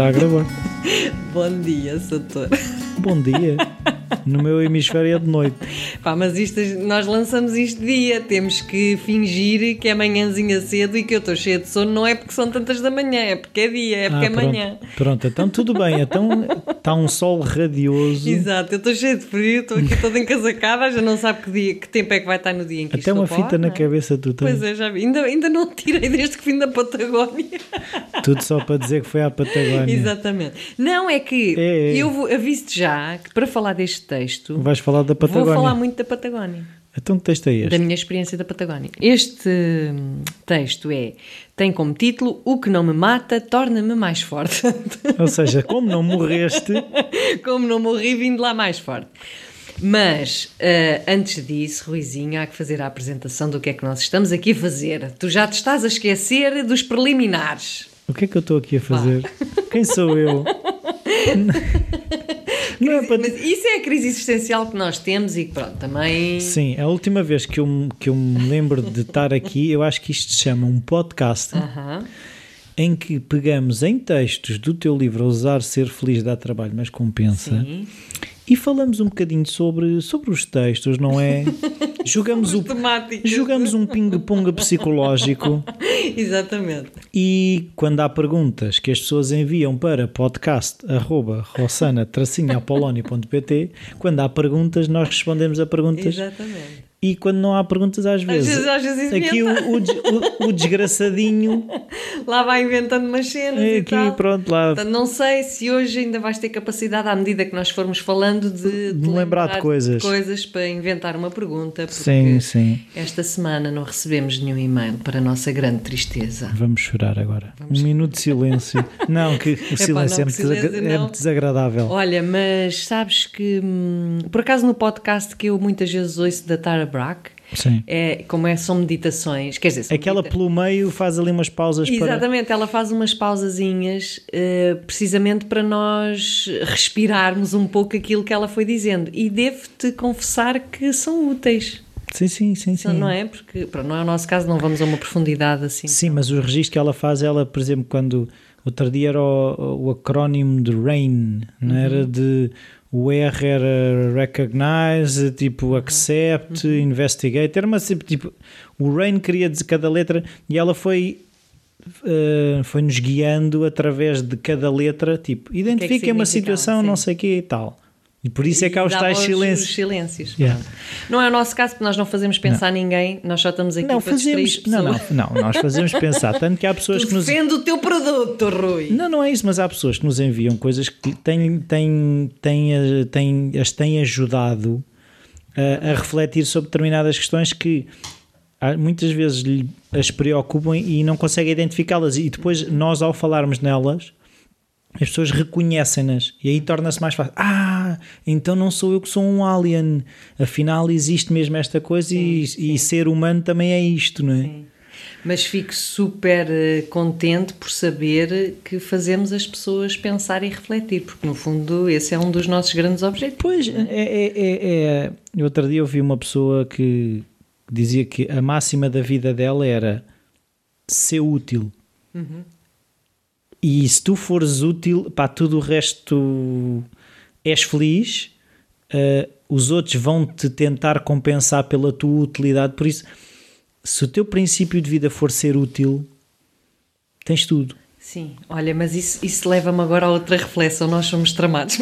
Está a gravar. Bom dia, Sator. Bom dia. No meu hemisfério é de noite. Pá, mas isto, nós lançamos isto dia. Temos que fingir que é manhãzinha cedo e que eu estou cheia de sono. Não é porque são tantas da manhã, é porque é dia, é porque é manhã. Pronto, então tudo bem. Então está um sol radioso. Exato, eu estou cheia de frio, estou aqui toda encasacada, já não sabe que tempo é que vai estar no dia em que até uma fita na cabeça tu tens. Pois é, já vi. Ainda não tirei desde que vim da Patagónia. Tudo só para dizer que foi à Patagónia. Exatamente. Não, é que eu aviso-te já que para falar deste texto... Vais falar da Patagónia. Vou falar muito da Patagónia. Então que texto é este? Da minha experiência da Patagónia. Este texto tem como título "O que não me mata torna-me mais forte". Ou seja, como não morreste... Como não morri, vim de lá mais forte. Mas, antes disso, Ruizinho, há que fazer a apresentação do que é que nós estamos aqui a fazer. Tu já te estás a esquecer dos preliminares. O que é que eu estou aqui a fazer? Quem sou eu? Não é para... Mas isso é a crise existencial que nós temos e pronto, também... Sim, a última vez que eu me lembro de estar aqui, eu acho que isto se chama um podcast, em que pegamos em textos do teu livro Ousar Ser Feliz Dá Trabalho, mas compensa... Sim. E falamos um bocadinho sobre os textos, não é? Jogamos um ping-pong psicológico. Exatamente. E quando há perguntas que as pessoas enviam para podcast@rosana-apoloni.pt, quando há perguntas, nós respondemos a perguntas. Exatamente. E quando não há perguntas, às vezes aqui o desgraçadinho lá vai inventando umas cenas aqui, e tal. Pronto, lá. Portanto, não sei se hoje ainda vais ter capacidade, à medida que nós formos falando, de lembrar de coisas para inventar uma pergunta, porque sim. Esta semana não recebemos nenhum e-mail, para a nossa grande tristeza. Vamos chorar agora. Vamos. Um minuto de silêncio. Não, que o silêncio é muito desagradável. Olha, mas sabes que, por acaso, no podcast que eu muitas vezes ouço da Tara Brack, são meditações, quer dizer, aquela pelo meio faz ali umas pausas. Exatamente, ela faz umas pausazinhas precisamente para nós respirarmos um pouco aquilo que ela foi dizendo, e devo-te confessar que são úteis. Sim. Então, não é? Porque pronto, não é o nosso caso, não vamos a uma profundidade assim. Sim, então. Mas os registros que ela faz, ela, por exemplo, quando outro dia era o acrónimo de RAIN, não era de... O R era recognize, tipo accept, investigate, era uma sempre tipo... O RAIN queria dizer cada letra, e ela foi-nos guiando através de cada letra, tipo, identifica que uma situação, sim, não sei o quê e tal. E por isso é que há os tais silêncios. Yeah. Não é o nosso caso, porque nós não fazemos pensar ninguém, nós só estamos aqui para distrair pessoas. Não, nós fazemos pensar, tanto que há pessoas que nos... Defende o teu produto, Rui! Não é isso, mas há pessoas que nos enviam coisas que têm ajudado a refletir sobre determinadas questões que muitas vezes as preocupam e não conseguem identificá-las, e depois nós, ao falarmos nelas... As pessoas reconhecem-nas, e aí torna-se mais fácil. Então não sou eu que sou um alien. Afinal existe mesmo esta coisa, sim. E ser humano também é isto, não é? Sim. Mas fico super contente por saber que fazemos as pessoas pensar e refletir, porque no fundo esse é um dos nossos grandes objetivos. Pois, Outro dia eu vi uma pessoa que dizia que a máxima da vida dela era ser útil. E se tu fores útil, pá, tudo o resto, és feliz, os outros vão-te tentar compensar pela tua utilidade. Por isso, se o teu princípio de vida for ser útil, tens tudo. Sim, olha, mas isso leva-me agora a outra reflexão. Nós somos tramados.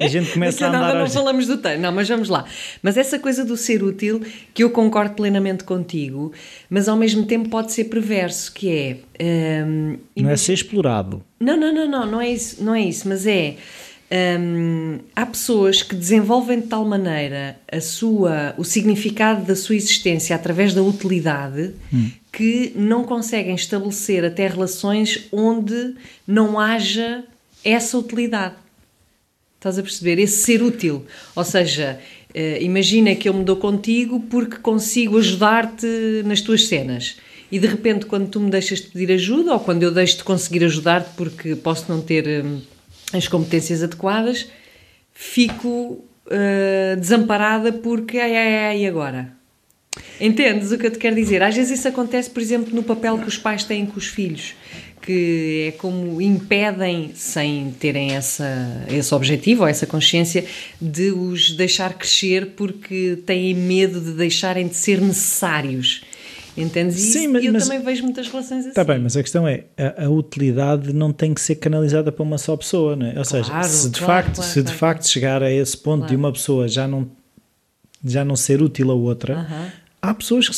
A gente começa a andar... Não falamos do tempo, não, mas vamos lá. Mas essa coisa do ser útil, que eu concordo plenamente contigo, mas ao mesmo tempo pode ser perverso, que é... não é ser explorado. Não é isso, mas é... há pessoas que desenvolvem de tal maneira o significado da sua existência através da utilidade... que não conseguem estabelecer até relações onde não haja essa utilidade. Estás a perceber? Esse ser útil. Ou seja, imagina que eu me dou contigo porque consigo ajudar-te nas tuas cenas. E de repente, quando tu me deixas de pedir ajuda, ou quando eu deixo de conseguir ajudar-te porque posso não ter as competências adequadas, fico desamparada porque e agora? Entendes o que eu te quero dizer? Às vezes isso acontece, por exemplo, no papel que os pais têm com os filhos, que é como impedem, sem terem esse objetivo ou essa consciência, de os deixar crescer porque têm medo de deixarem de ser necessários. Entendes? Sim, mas, eu também vejo muitas relações assim. Está bem, mas a questão é, a utilidade não tem que ser canalizada para uma só pessoa, não é? Ou seja, se de facto chegar a esse ponto de uma pessoa já não ser útil a outra, há pessoas que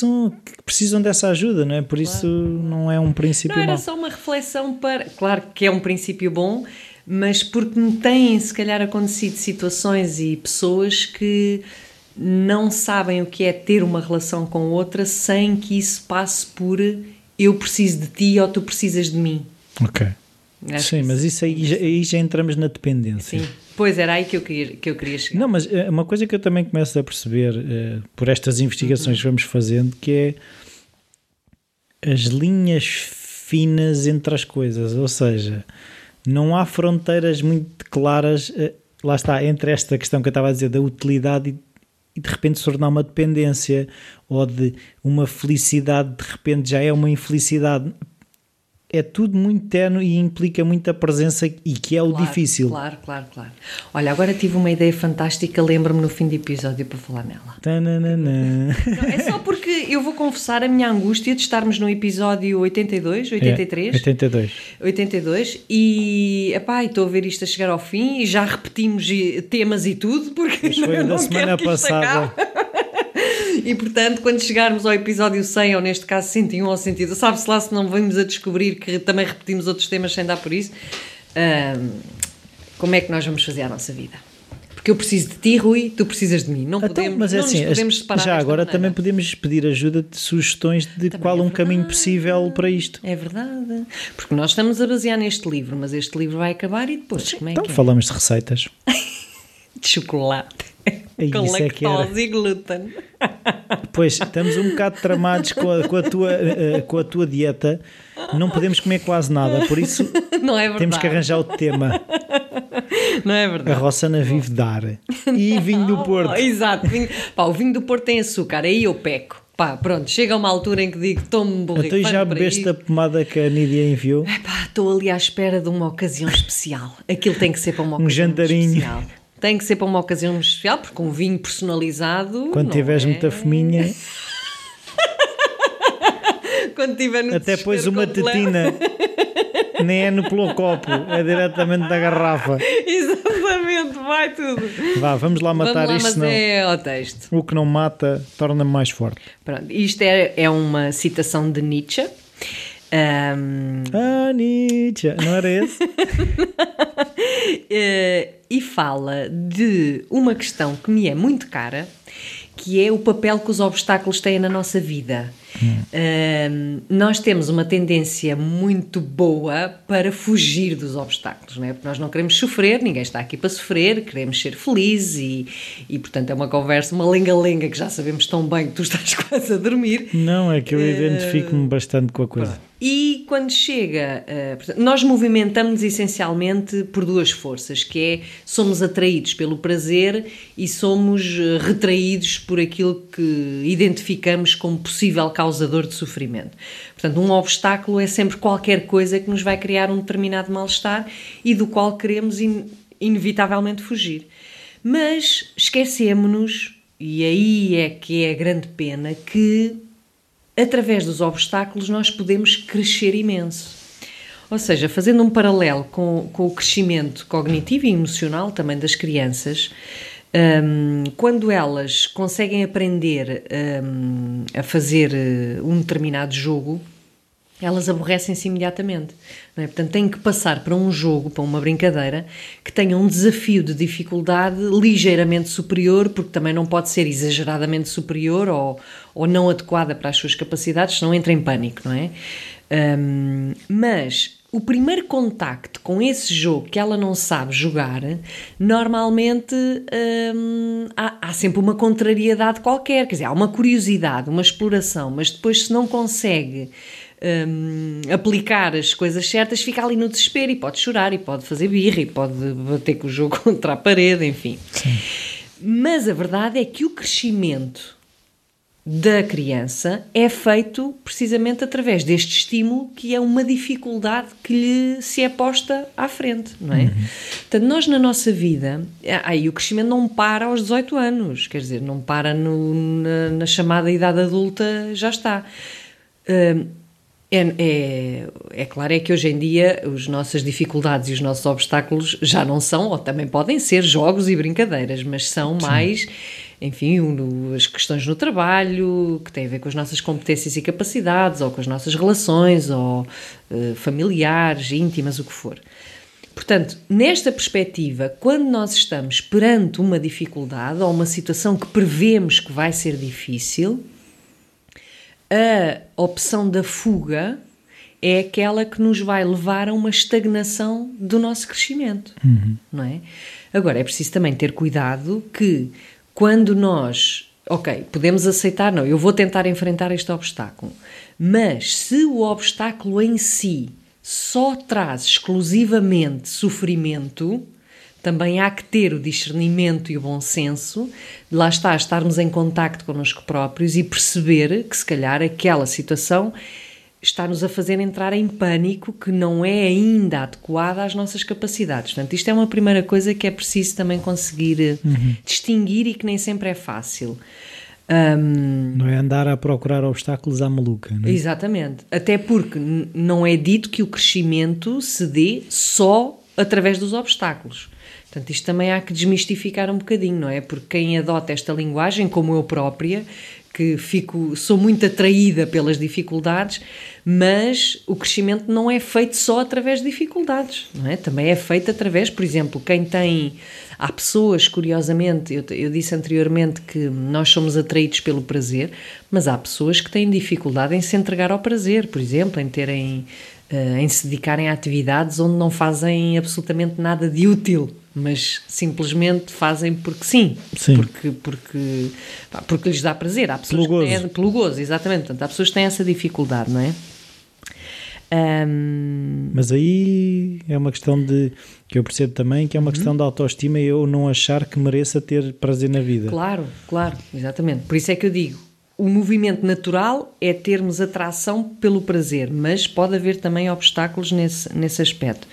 precisam dessa ajuda, não é? Por isso não é um princípio mau. Não, era só uma reflexão para... Claro que é um princípio bom, mas porque me têm, se calhar, acontecido situações e pessoas que não sabem o que é ter uma relação com outra sem que isso passe por eu preciso de ti ou tu precisas de mim. Ok. Acho sim, mas isso aí já entramos na dependência. Sim. Pois, era aí que eu queria chegar. Não, mas uma coisa que eu também começo a perceber por estas investigações que vamos fazendo, que é as linhas finas entre as coisas, ou seja, não há fronteiras muito claras, lá está, entre esta questão que eu estava a dizer da utilidade e de repente se tornar uma dependência, ou de uma felicidade de repente já é uma infelicidade. É tudo muito terno e implica muita presença, e que é o difícil. Claro. Olha, agora tive uma ideia fantástica, lembro-me no fim do episódio para falar nela. Tananana. Não, é só porque eu vou confessar a minha angústia de estarmos no episódio 82 e, epá, estou a ver isto a chegar ao fim e já repetimos temas e tudo, porque não, foi da semana passada. E, portanto, quando chegarmos ao episódio 100, ou neste caso 101 ou 102, sabe-se lá se não vamos a descobrir que também repetimos outros temas sem dar por isso, como é que nós vamos fazer a nossa vida? Porque eu preciso de ti, Rui, tu precisas de mim. Não podemos separar. Já agora maneira. Também podemos pedir ajuda de sugestões de também qual é um caminho possível para isto. É verdade. Porque nós estamos a basear neste livro, mas este livro vai acabar e depois como é então que é? Falamos de receitas. De chocolate. Com isso lactose e glúten. Pois, estamos um bocado tramados com a tua dieta. Não podemos comer quase nada, por isso não é temos que arranjar o tema. Não é verdade. A Rosana vive de ar. E vinho do Porto. Exato. O vinho do Porto tem açúcar, aí eu peco. Pá, pronto, chega uma altura em que digo, tome-me burrico. Então já bebeste a pomada que a Nídia enviou? Estou ali à espera de uma ocasião especial. Aquilo tem que ser para uma ocasião especial. Tem que ser para uma ocasião especial, porque um vinho personalizado... Quando tiveres muita fominha... Quando tiver no até pôs uma tetina. Nem é no pelo copo, é diretamente da garrafa. Exatamente, vai tudo. Vá, vamos lá matar isto, senão... É o texto. O que não mata, torna-me mais forte. Pronto, isto é uma citação de Nietzsche. Nietzsche, não era esse? E fala de uma questão que me é muito cara, que é o papel que os obstáculos têm na nossa vida. Nós temos uma tendência muito boa para fugir dos obstáculos, não é? Porque nós não queremos sofrer, ninguém está aqui para sofrer, queremos ser felizes e portanto é uma conversa, uma lenga-lenga que já sabemos tão bem que tu estás quase a dormir. Não, é que eu identifico-me bastante com a coisa. E quando chega, nós movimentamos-nos essencialmente por duas forças, que é, somos atraídos pelo prazer e somos retraídos por aquilo que identificamos como possível causador de sofrimento. Portanto, um obstáculo é sempre qualquer coisa que nos vai criar um determinado mal-estar e do qual queremos inevitavelmente fugir. Mas esquecemos-nos, e aí é que é a grande pena, que através dos obstáculos nós podemos crescer imenso. Ou seja, fazendo um paralelo com o crescimento cognitivo e emocional também das crianças, quando elas conseguem aprender a fazer um determinado jogo, elas aborrecem-se imediatamente, não é? Portanto, têm que passar para um jogo, para uma brincadeira, que tenha um desafio de dificuldade ligeiramente superior, porque também não pode ser exageradamente superior ou não adequada para as suas capacidades, senão entra em pânico, não é? Mas o primeiro contacto com esse jogo que ela não sabe jogar, normalmente há sempre uma contrariedade qualquer, quer dizer, há uma curiosidade, uma exploração, mas depois se não consegue aplicar as coisas certas, fica ali no desespero e pode chorar e pode fazer birra e pode bater com o jogo contra a parede, enfim. Sim. Mas a verdade é que o crescimento da criança é feito precisamente através deste estímulo, que é uma dificuldade que lhe se é posta à frente, não é? Uhum. Portanto, nós na nossa vida, aí o crescimento não para aos 18 anos, quer dizer, não para na chamada idade adulta, já está. É claro é que hoje em dia as nossas dificuldades e os nossos obstáculos já não são, ou também podem ser, jogos e brincadeiras, mas são mais... Sim. Enfim, as questões no trabalho, que têm a ver com as nossas competências e capacidades, ou com as nossas relações, ou familiares, íntimas, o que for. Portanto, nesta perspectiva, quando nós estamos perante uma dificuldade ou uma situação que prevemos que vai ser difícil, a opção da fuga é aquela que nos vai levar a uma estagnação do nosso crescimento, não é? Agora, é preciso também ter cuidado que, quando nós, ok, podemos aceitar, não, eu vou tentar enfrentar este obstáculo, mas se o obstáculo em si só traz exclusivamente sofrimento, também há que ter o discernimento e o bom senso, lá está, estarmos em contacto connosco próprios e perceber que se calhar aquela situação está-nos a fazer entrar em pânico que não é ainda adequada às nossas capacidades. Portanto, isto é uma primeira coisa que é preciso também conseguir distinguir e que nem sempre é fácil. Não é andar a procurar obstáculos à maluca, não é? Exatamente. Até porque não é dito que o crescimento se dê só através dos obstáculos. Portanto, isto também há que desmistificar um bocadinho, não é? Porque quem adota esta linguagem, como eu própria, que sou muito atraída pelas dificuldades, mas o crescimento não é feito só através de dificuldades, não é? Também é feito através, por exemplo, há pessoas, curiosamente, eu disse anteriormente que nós somos atraídos pelo prazer, mas há pessoas que têm dificuldade em se entregar ao prazer, por exemplo, em se dedicarem a atividades onde não fazem absolutamente nada de útil, mas simplesmente fazem porque sim. Porque lhes dá prazer. Há pessoas pelo gozo, exatamente. Portanto, há pessoas que têm essa dificuldade, não é? Mas aí é uma questão que eu percebo também, que é uma questão de autoestima, e eu não achar que mereça ter prazer na vida. Claro, exatamente. Por isso é que eu digo, o movimento natural é termos atração pelo prazer, mas pode haver também obstáculos nesse aspecto.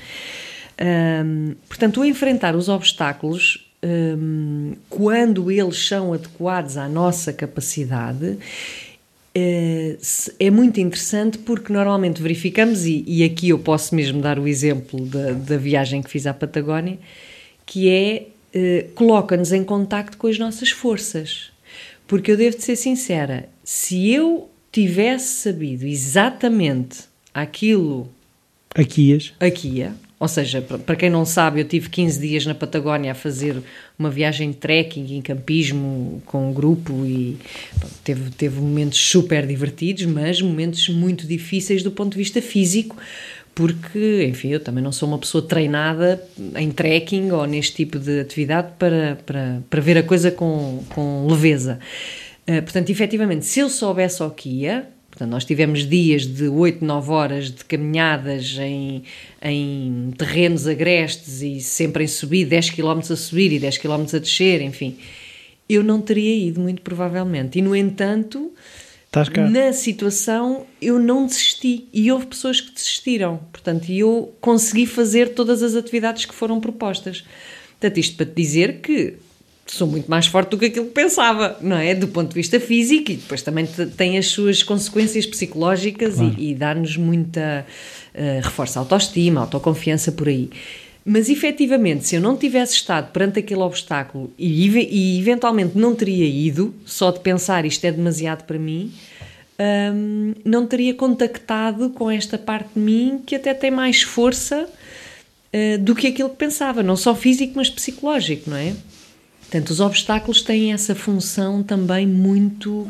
Portanto, o enfrentar os obstáculos, quando eles são adequados à nossa capacidade, é muito interessante, porque normalmente verificamos, e aqui eu posso mesmo dar o exemplo da viagem que fiz à Patagónia, que coloca-nos em contacto com as nossas forças. Porque eu devo ser sincera, se eu tivesse sabido exatamente aquilo... Aqui. Ou seja, para quem não sabe, eu tive 15 dias na Patagónia a fazer uma viagem de trekking e campismo com um grupo, e teve momentos super divertidos, mas momentos muito difíceis do ponto de vista físico, porque, enfim, eu também não sou uma pessoa treinada em trekking ou neste tipo de atividade para ver a coisa com leveza. Portanto, efetivamente, se eu soubesse o que ia... Portanto, nós tivemos dias de 8, 9 horas de caminhadas em terrenos agrestes e sempre em subida, 10 km a subir e 10 km a descer, enfim. Eu não teria ido, muito provavelmente. E, no entanto, na situação, eu não desisti. E houve pessoas que desistiram. Portanto, eu consegui fazer todas as atividades que foram propostas. Portanto, isto para te dizer que sou muito mais forte do que aquilo que pensava, não é? Do ponto de vista físico, e depois também tem as suas consequências psicológicas, claro. e dá-nos muita reforça, autoestima, autoconfiança por aí. Mas efetivamente, se eu não tivesse estado perante aquele obstáculo e eventualmente não teria ido, só de pensar isto é demasiado para mim, não teria contactado com esta parte de mim que até tem mais força do que aquilo que pensava, não só físico, mas psicológico, não é? Portanto, os obstáculos têm essa função também muito,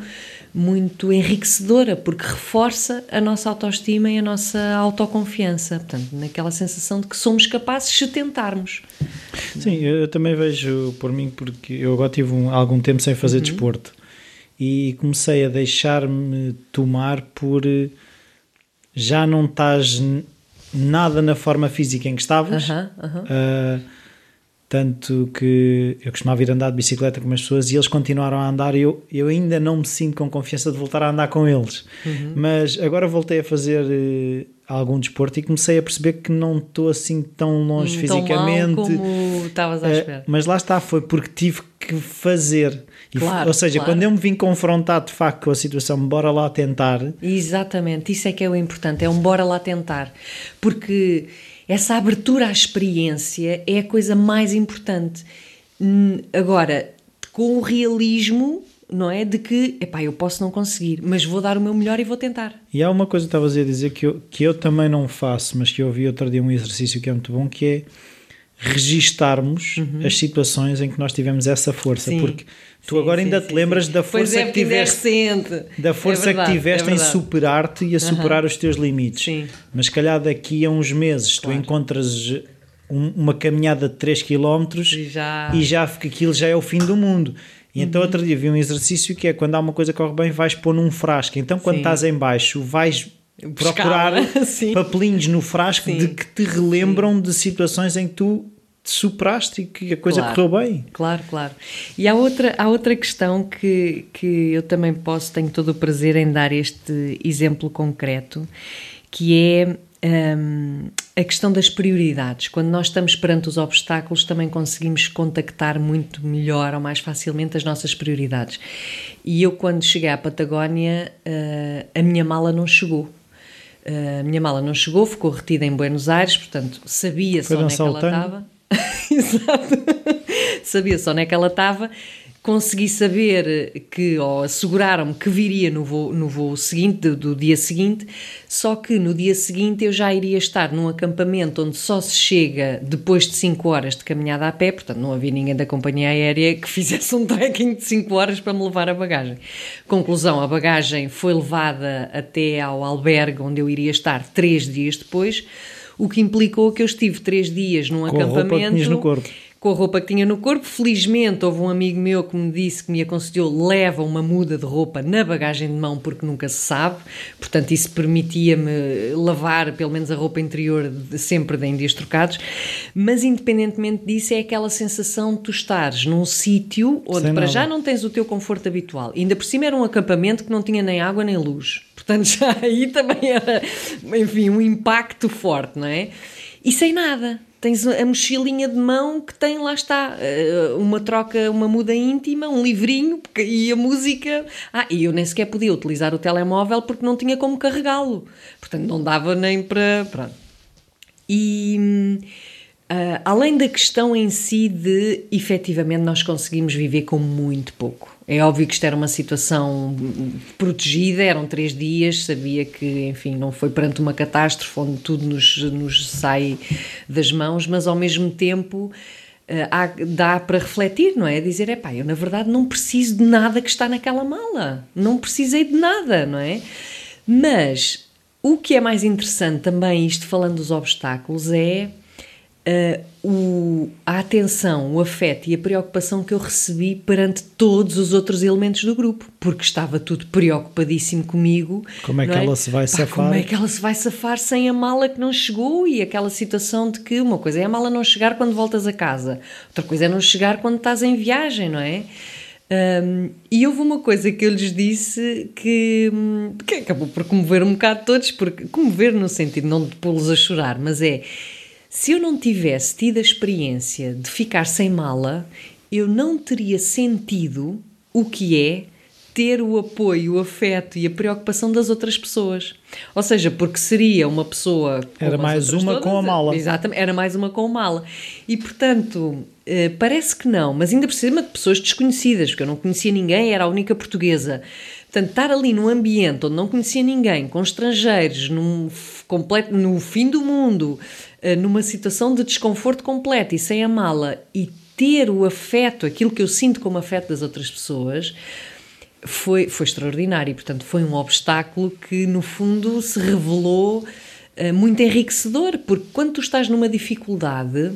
muito enriquecedora, porque reforça a nossa autoestima e a nossa autoconfiança, portanto, naquela sensação de que somos capazes de tentarmos. Sim, eu também vejo por mim, porque eu agora tive algum tempo sem fazer desporto e comecei a deixar-me tomar por... já não estás nada na forma física em que estavas... tanto que eu costumava ir andar de bicicleta com as pessoas e eles continuaram a andar e eu ainda não me sinto com confiança de voltar a andar com eles. Uhum. Mas agora voltei a fazer algum desporto e comecei a perceber que não estou assim tão longe fisicamente como estavas à espera. Mas lá está, foi porque tive que fazer. Claro, ou seja, quando eu me vim confrontar de facto com a situação, bora lá tentar. Exatamente, isso é que é o importante, é um bora lá tentar, porque essa abertura à experiência é a coisa mais importante. Agora, com o realismo, não é? De que, epá, eu posso não conseguir, mas vou dar o meu melhor e vou tentar. E há uma coisa que estavas a dizer que eu também não faço, mas que eu vi outro dia um exercício que é muito bom, que é registarmos as situações em que nós tivemos essa força, porque tu agora ainda te lembras da força que tiveste, da força que tiveste em superar-te e a superar os teus limites. Sim. Mas se calhar daqui a uns meses tu encontras uma caminhada de 3 km e já aquilo já é o fim do mundo. E então outro dia vi um exercício que é quando há uma coisa que corre bem vais pôr num frasco. Então quando estás em baixo vais procurar papelinhos no frasco de que te relembram de situações em que tu te superaste e que a coisa correu bem. Claro, claro. E há outra questão que eu também tenho todo o prazer em dar este exemplo concreto, que é a questão das prioridades. Quando nós estamos perante os obstáculos também conseguimos contactar muito melhor ou mais facilmente as nossas prioridades. E eu quando cheguei à Patagónia a minha mala não chegou. Ficou retida em Buenos Aires, portanto sabia só onde é que ela estava. Exato. Sabia só onde é que ela estava. Consegui saber que, ou asseguraram-me que viria no voo seguinte, do dia seguinte, só que no dia seguinte eu já iria estar num acampamento onde só se chega depois de 5 horas de caminhada a pé, portanto não havia ninguém da companhia aérea que fizesse um trekking de 5 horas para me levar a bagagem. Conclusão, a bagagem foi levada até ao albergue onde eu iria estar 3 dias depois, o que implicou que eu estive 3 dias num acampamento... Com a roupa que tinha no corpo. Felizmente houve um amigo meu que me disse, que me aconselhou, leva uma muda de roupa na bagagem de mão porque nunca se sabe, portanto isso permitia-me lavar pelo menos a roupa interior sempre em dias trocados, mas independentemente disso é aquela sensação de tu estares num sítio onde já não tens o teu conforto habitual, e ainda por cima era um acampamento que não tinha nem água nem luz, portanto já aí também era, enfim, um impacto forte, não é? E sem nada. Tens a mochilinha de mão que tem, lá está, uma troca, uma muda íntima, um livrinho e a música. E eu nem sequer podia utilizar o telemóvel porque não tinha como carregá-lo. Portanto, não dava nem para... Pronto. E além da questão em si de, efetivamente, nós conseguimos viver com muito pouco. É óbvio que isto era uma situação protegida, eram 3 dias, sabia que, enfim, não foi perante uma catástrofe onde tudo nos sai das mãos, mas ao mesmo tempo dá para refletir, não é? Dizer, epá, eu na verdade não preciso de nada que está naquela mala, não precisei de nada, não é? Mas o que é mais interessante também, isto falando dos obstáculos, é... a atenção, o afeto e a preocupação que eu recebi perante todos os outros elementos do grupo, porque estava tudo preocupadíssimo comigo. Como é que ela se vai safar? Como é que ela se vai safar sem a mala que não chegou? E aquela situação de que uma coisa é a mala não chegar quando voltas a casa, outra coisa é não chegar quando estás em viagem, não é? E houve uma coisa que eu lhes disse que acabou por comover um bocado todos, porque comover no sentido não de pô-los a chorar, mas é... Se eu não tivesse tido a experiência de ficar sem mala, eu não teria sentido o que é ter o apoio, o afeto e a preocupação das outras pessoas. Ou seja, porque seria uma pessoa... Era mais uma todas, com a mala. Exatamente, era mais uma com a mala. E, portanto, parece que não, mas ainda por cima de pessoas desconhecidas, porque eu não conhecia ninguém, era a única portuguesa. Portanto, estar ali num ambiente onde não conhecia ninguém, com estrangeiros, no fim do mundo, numa situação de desconforto completo e sem a mala, e ter o afeto, aquilo que eu sinto como afeto das outras pessoas, foi extraordinário. Portanto, foi um obstáculo que, no fundo, se revelou muito enriquecedor, porque quando tu estás numa dificuldade,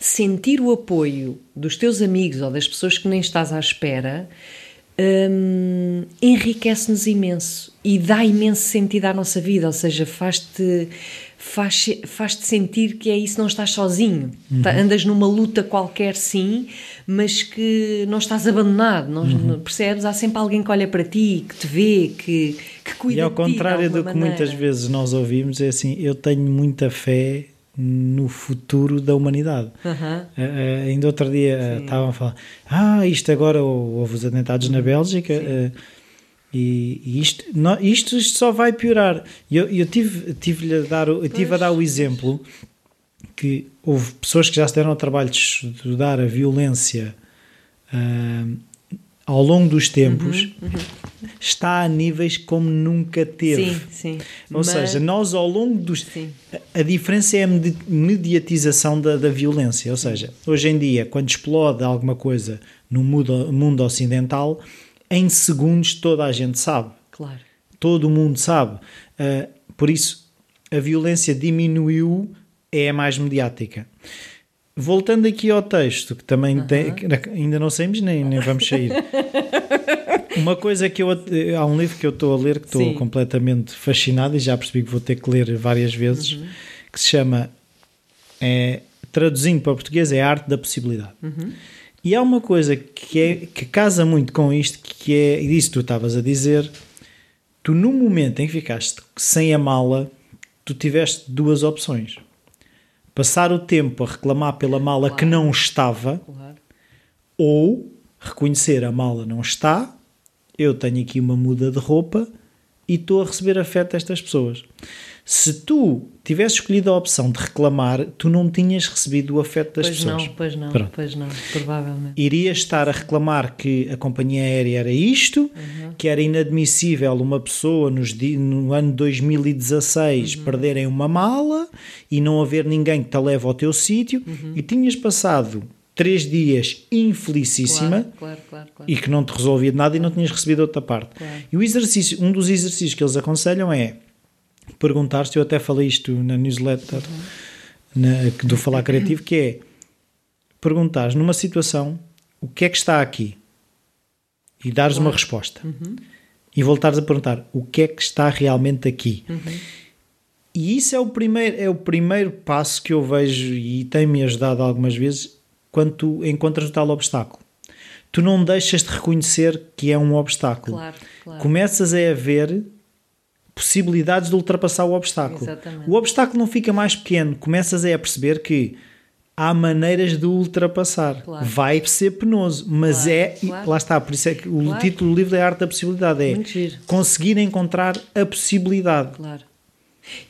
sentir o apoio dos teus amigos ou das pessoas que nem estás à espera... enriquece-nos imenso e dá imenso sentido à nossa vida, ou seja, faz-te faz-te sentir que é isso, não estás sozinho. Uhum. Andas numa luta qualquer, sim, mas que não estás abandonado, não, uhum. Percebes? Há sempre alguém que olha para ti, que te vê, que cuida de ti. E ao contrário do que muitas vezes nós ouvimos, é assim, eu tenho muita fé no futuro da humanidade. Ainda outro dia estavam a falar, isto agora, houve os atentados na Bélgica, e isto só vai piorar. Eu tive a dar o exemplo que houve pessoas que já se deram ao trabalho de estudar a violência ao longo dos tempos, está a níveis como nunca teve. Sim. Ou seja, nós ao longo dos... Sim. A diferença é a mediatização da violência. Ou seja, hoje em dia, quando explode alguma coisa no mundo ocidental, em segundos toda a gente sabe. Claro. Todo o mundo sabe. Por isso, a violência diminuiu, é mais mediática. Voltando aqui ao texto, que também ainda não saímos, nem vamos sair. Uma coisa que há um livro que eu estou a ler, que estou completamente fascinado, e já percebi que vou ter que ler várias vezes, que se chama, traduzindo para português, é Arte da Possibilidade. E há uma coisa que casa muito com isto, que é, e disso tu estavas a dizer, tu no momento em que ficaste sem a mala, tu tiveste duas opções. Passar o tempo a reclamar pela mala que não estava, ou reconhecer a mala não está, eu tenho aqui uma muda de roupa e estou a receber afeto destas pessoas. Se tu tivesses escolhido a opção de reclamar, tu não tinhas recebido o afeto das pessoas. Pois não, provavelmente. Irias estar a reclamar que a companhia aérea era isto, que era inadmissível uma pessoa no ano 2016 perderem uma mala e não haver ninguém que te leve ao teu sítio, e tinhas passado 3 dias infelicíssima e que não te resolvia de nada e não tinhas recebido outra parte. E um dos exercícios que eles aconselham é perguntar-se, eu até falei isto na newsletter do Falar Criativo, que é perguntares numa situação o que é que está aqui e dares uma resposta e voltares a perguntar o que é que está realmente aqui. E isso é o primeiro passo que eu vejo e tem-me ajudado algumas vezes quando tu encontras o tal obstáculo. Tu não deixas de reconhecer que é um obstáculo. Começas a ver possibilidades de ultrapassar o obstáculo. Exatamente. O obstáculo não fica mais pequeno, começas a perceber que há maneiras de ultrapassar. Vai ser penoso, mas lá está, por isso é que o título do livro é Arte da Possibilidade, conseguir encontrar a possibilidade.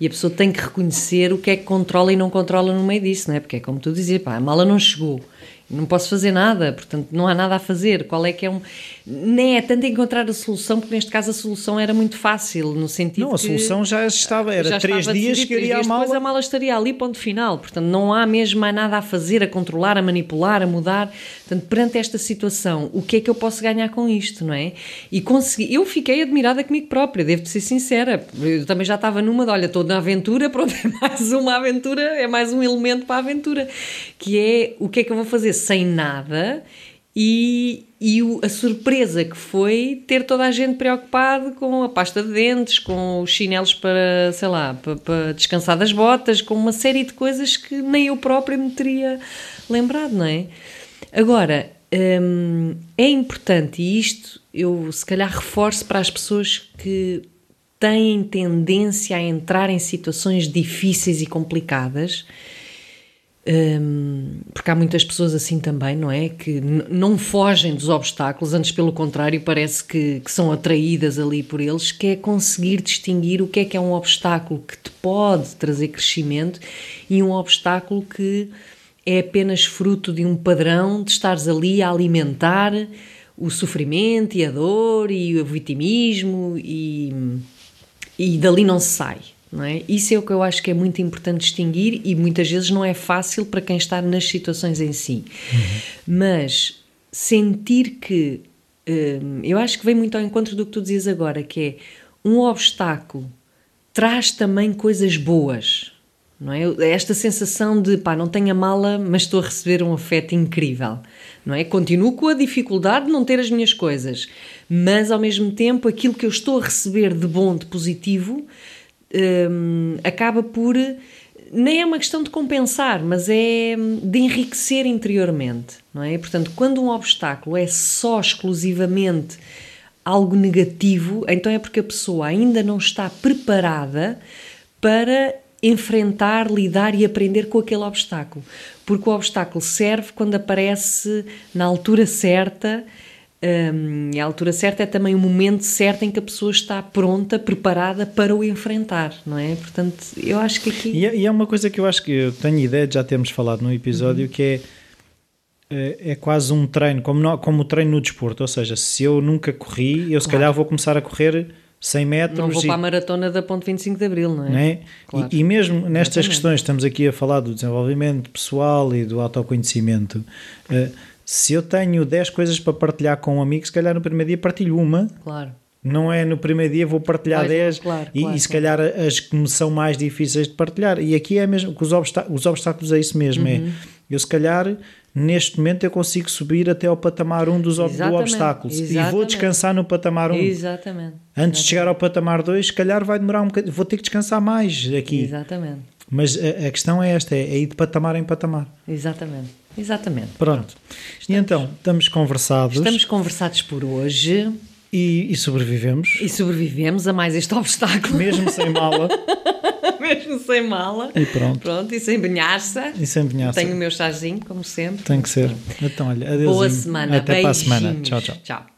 E a pessoa tem que reconhecer o que é que controla e não controla no meio disso, não é? Porque é como tu dizes, a mala não chegou, não posso fazer nada, portanto não há nada a fazer. Qual é que é nem é tanto encontrar a solução, porque neste caso a solução era muito fácil, no sentido que... Não, a solução já estava, era 3 dias que iria a mala... Depois a mala estaria ali, ponto final. Portanto, não há mesmo nada a fazer, a controlar, a manipular, a mudar. Portanto, perante esta situação, o que é que eu posso ganhar com isto, não é? E consegui... Eu fiquei admirada comigo própria, devo ser sincera. Eu também já estava numa de, olha, estou na aventura, pronto, é mais uma aventura, é mais um elemento para a aventura, que é o que é que eu vou fazer sem nada, e a surpresa que foi ter toda a gente preocupada com a pasta de dentes, com os chinelos para, sei lá, para descansar das botas, com uma série de coisas que nem eu própria me teria lembrado, não é? Agora, é importante, e isto eu se calhar reforço para as pessoas que têm tendência a entrar em situações difíceis e complicadas, porque há muitas pessoas assim também, não é? Que não fogem dos obstáculos, antes pelo contrário, parece que são atraídas ali por eles, que é conseguir distinguir o que é um obstáculo que te pode trazer crescimento e um obstáculo que é apenas fruto de um padrão de estares ali a alimentar o sofrimento e a dor e o vitimismo e dali não se sai. Não é? Isso é o que eu acho que é muito importante distinguir e muitas vezes não é fácil para quem está nas situações em si. Mas sentir que... eu acho que vem muito ao encontro do que tu dizias agora, que é um obstáculo traz também coisas boas. Não é? Esta sensação de, não tenho a mala, mas estou a receber um afeto incrível. Não é? Continuo com a dificuldade de não ter as minhas coisas, mas ao mesmo tempo aquilo que eu estou a receber de bom, de positivo... acaba por... Nem é uma questão de compensar, mas é de enriquecer interiormente, não é? Portanto, quando um obstáculo é só exclusivamente algo negativo, então é porque a pessoa ainda não está preparada para enfrentar, lidar e aprender com aquele obstáculo. Porque o obstáculo serve quando aparece na altura certa, e a altura certa é também o momento certo em que a pessoa está pronta, preparada para o enfrentar, não é? Portanto, eu acho que aqui... E é uma coisa que eu acho que eu tenho ideia de já termos falado num episódio, uhum, que é quase um treino, como o treino no desporto, ou seja, se eu nunca corri, eu se calhar vou começar a correr 100 metros... Não vou para a maratona da Ponte 25 de Abril, não é? Não é? Claro. E mesmo nestas questões, estamos aqui a falar do desenvolvimento pessoal e do autoconhecimento... Se eu tenho 10 coisas para partilhar com um amigo, se calhar no primeiro dia partilho uma. Claro. Não é no primeiro dia vou partilhar 10, claro, e se calhar as que me são mais difíceis de partilhar. E aqui é mesmo, os obstáculos é isso mesmo, uhum, é eu se calhar neste momento eu consigo subir até ao patamar 1 do obstáculo, exatamente, e vou descansar no patamar 1. Exatamente. Antes de chegar ao patamar 2, se calhar vai demorar um bocadinho, vou ter que descansar mais aqui. Exatamente. Mas a questão é esta, é ir de patamar em patamar. Exatamente. Exatamente. Pronto. E então, estamos conversados. Estamos conversados por hoje. E sobrevivemos. E sobrevivemos a mais este obstáculo. Mesmo sem mala. Mesmo sem mala. E pronto. Pronto, e sem benhaça. E sem benhaça. Tenho o meu chazinho, como sempre. Tem que ser. Então, olha, adeus. Boa semana. Até para a semana. Tchau, tchau. Tchau.